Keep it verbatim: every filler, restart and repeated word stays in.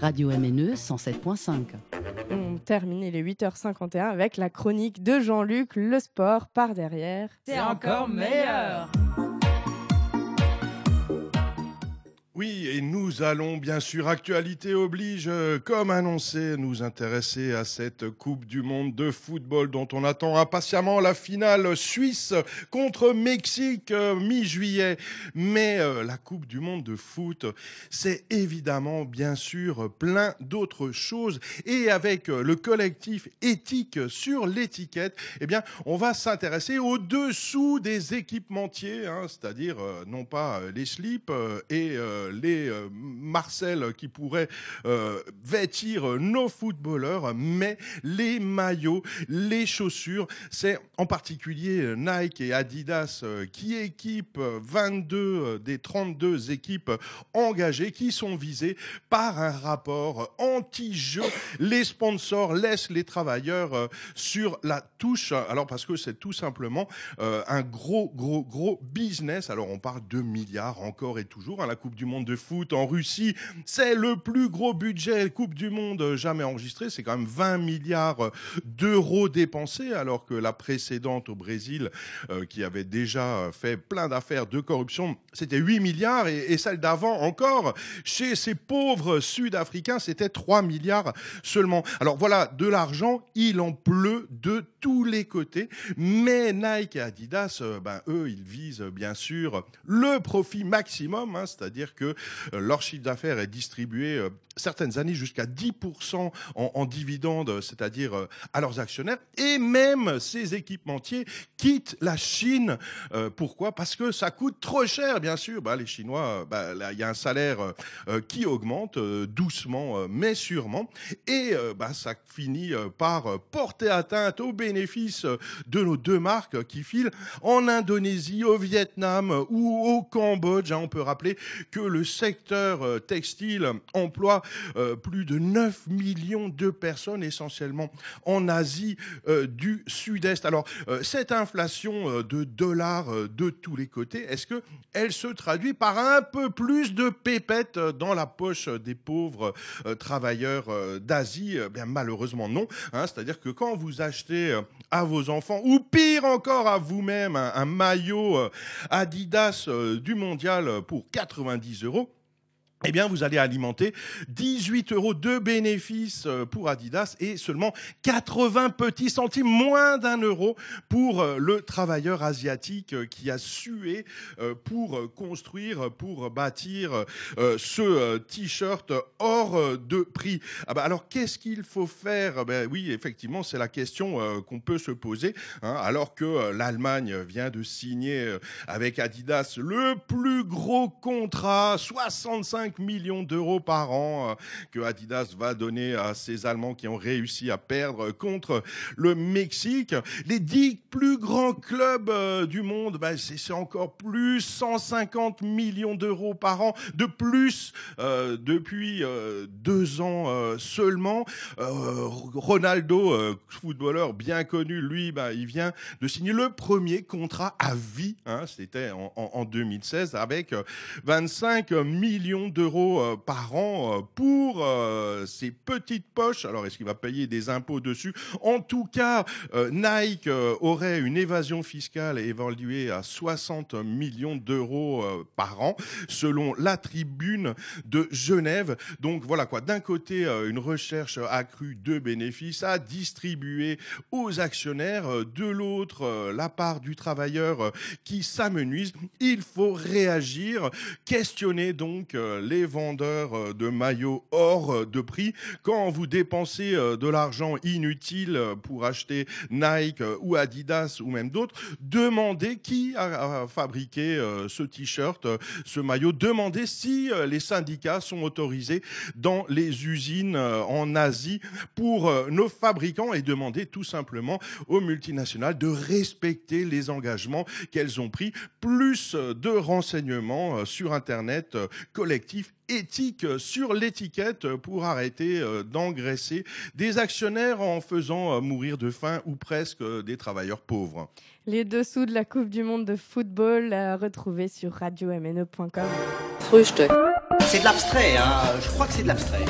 Radio M N E cent sept virgule cinq. On termine, il est huit heures cinquante et un avec la chronique de Jean-Luc, le sport par derrière. C'est encore meilleur! Oui, et nous allons bien sûr, actualité oblige, comme annoncé, nous intéresser à cette Coupe du Monde de football dont on attend impatiemment la finale Suisse contre Mexique mi-juillet. Mais euh, la Coupe du Monde de foot, c'est évidemment bien sûr plein d'autres choses. Et avec le collectif éthique sur l'étiquette, eh bien, on va s'intéresser au-dessous des équipementiers, hein, c'est-à-dire euh, non pas les slips euh, et euh, les euh, Marcel qui pourraient euh, vêtir nos footballeurs, mais les maillots, les chaussures, c'est en particulier Nike et Adidas euh, qui équipent vingt-deux des trente-deux équipes engagées qui sont visées par un rapport anti-jeu. Les sponsors laissent les travailleurs euh, sur la touche, alors parce que c'est tout simplement euh, un gros, gros, gros business. Alors on parle de milliards encore et toujours, hein, la Coupe du Monde de foot en Russie, c'est le plus gros budget Coupe du Monde jamais enregistré, c'est quand même vingt milliards d'euros dépensés, alors que la précédente au Brésil, euh, qui avait déjà fait plein d'affaires de corruption, c'était huit milliards, et, et celle d'avant encore, chez ces pauvres Sud-Africains, c'était trois milliards seulement. Alors voilà, de l'argent, il en pleut de tous les côtés, mais Nike et Adidas, ben, eux, ils visent bien sûr le profit maximum, hein, c'est-à-dire que leur chiffre d'affaires est distribué certaines années jusqu'à dix pour cent en, en dividendes, c'est-à-dire à leurs actionnaires. Et même ces équipementiers quittent la Chine. Euh, pourquoi ? Parce que ça coûte trop cher, bien sûr. Bah, les Chinois, bah, là, y a un salaire euh, qui augmente euh, doucement, euh, mais sûrement. Et euh, bah, ça finit par porter atteinte aux bénéfices de nos deux marques qui filent en Indonésie, au Vietnam ou au Cambodge. Hein, on peut rappeler que le secteur textile emploie euh, plus de neuf millions de personnes, essentiellement en Asie euh, du Sud-Est. Alors, euh, cette inflation euh, de dollars euh, de tous les côtés, est-ce qu'elle se traduit par un peu plus de pépettes dans la poche des pauvres euh, travailleurs euh, d'Asie ? Eh bien, malheureusement, non. Hein, c'est-à-dire que quand vous achetez euh, à vos enfants, ou pire encore à vous-même, un, un maillot euh, Adidas euh, du Mondial pour quatre-vingt-dix euros, eh bien, vous allez alimenter dix-huit euros de bénéfices pour Adidas et seulement quatre-vingts petits centimes, moins d'un euro pour le travailleur asiatique qui a sué pour construire, pour bâtir ce t-shirt hors de prix. Ah bah alors, qu'est-ce qu'il faut faire ? Ben oui, effectivement, c'est la question qu'on peut se poser, hein, alors que l'Allemagne vient de signer avec Adidas le plus gros contrat, soixante-cinq millions d'euros par an euh, que Adidas va donner à ces Allemands qui ont réussi à perdre contre le Mexique. Les dix plus grands clubs euh, du monde, bah, c'est, c'est encore plus, cent cinquante millions d'euros par an de plus euh, depuis euh, deux ans euh, seulement. Euh, Ronaldo, euh, footballeur bien connu, lui, bah, il vient de signer le premier contrat à vie, hein, c'était en, en, en deux mille seize, avec vingt-cinq millions d'euros par an pour euh, ces petites poches. Alors, est-ce qu'il va payer des impôts dessus ? En tout cas, euh, Nike euh, aurait une évasion fiscale évaluée à soixante millions d'euros euh, par an, selon La Tribune de Genève. Donc, voilà quoi. D'un côté, euh, une recherche accrue de bénéfices à distribuer aux actionnaires. Euh, de l'autre, euh, la part du travailleur euh, qui s'amenuise. Il faut réagir, questionner donc les vendeurs de maillots hors de prix. Quand vous dépensez de l'argent inutile pour acheter Nike ou Adidas ou même d'autres, demandez qui a fabriqué ce t-shirt, ce maillot. Demandez si les syndicats sont autorisés dans les usines en Asie pour nos fabricants et demandez tout simplement aux multinationales de respecter les engagements qu'elles ont pris. Plus de renseignements sur Internet, collectif éthique sur l'étiquette, pour arrêter d'engraisser des actionnaires en faisant mourir de faim ou presque des travailleurs pauvres. Les dessous de la Coupe du Monde de football à retrouver sur radio M N E point com. Frühstück. C'est de l'abstrait, hein. Je crois que c'est de l'abstrait.